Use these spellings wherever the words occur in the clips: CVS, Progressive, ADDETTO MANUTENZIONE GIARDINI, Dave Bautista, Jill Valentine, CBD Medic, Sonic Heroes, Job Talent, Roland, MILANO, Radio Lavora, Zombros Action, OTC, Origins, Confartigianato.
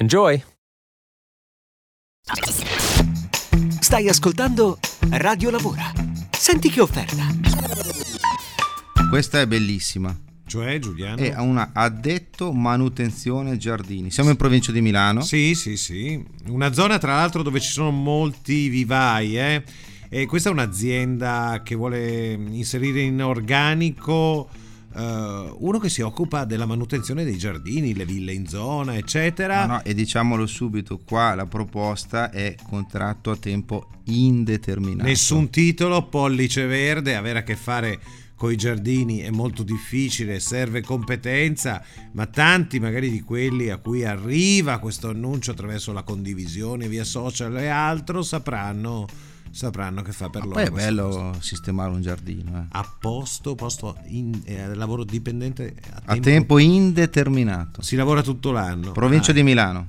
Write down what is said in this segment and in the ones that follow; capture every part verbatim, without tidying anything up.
Enjoy! Stai ascoltando Radio Lavora. Senti che offerta. Questa è bellissima. Cioè, Giuliano? È una addetto manutenzione giardini. Siamo in provincia di Milano. Sì, sì, sì. Una zona, tra l'altro, dove ci sono molti vivai, eh. E questa è un'azienda che vuole inserire in organico Uh, uno che si occupa della manutenzione dei giardini, le ville in zona, eccetera. No, no, e diciamolo subito, qua la proposta è contratto a tempo indeterminato. Nessun titolo, pollice verde. Avere a che fare coi giardini è molto difficile, serve competenza, ma tanti magari di quelli a cui arriva questo annuncio attraverso la condivisione via social e altro sapranno sapranno che fa per loro. Poi è bello cosa. Sistemare un giardino eh. a posto posto in, eh, lavoro dipendente a tempo, a tempo indeterminato, si lavora tutto l'anno. Provincia ah. di Milano.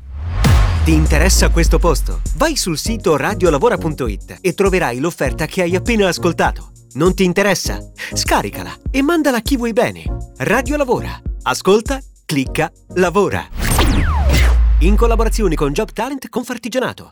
Ti interessa questo posto? Vai sul sito radiolavora punto it e troverai l'offerta che hai appena ascoltato. Non ti interessa? Scaricala e mandala a chi vuoi bene. Radio Lavora. Ascolta, clicca, lavora. In collaborazione con Job Talent Confartigianato.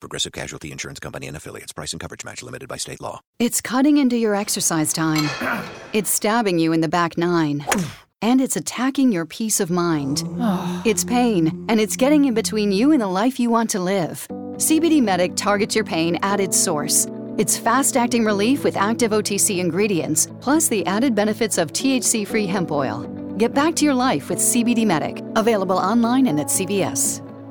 Progressive Casualty Insurance Company and Affiliates. Price and coverage match limited by state law. It's cutting into your exercise time. It's stabbing you in the back nine. And it's attacking your peace of mind. It's pain, and it's getting in between you and the life you want to live. C B D Medic targets your pain at its source. It's fast-acting relief with active O T C ingredients, plus the added benefits of T H C-free hemp oil. Get back to your life with C B D Medic. Available online and at C V S.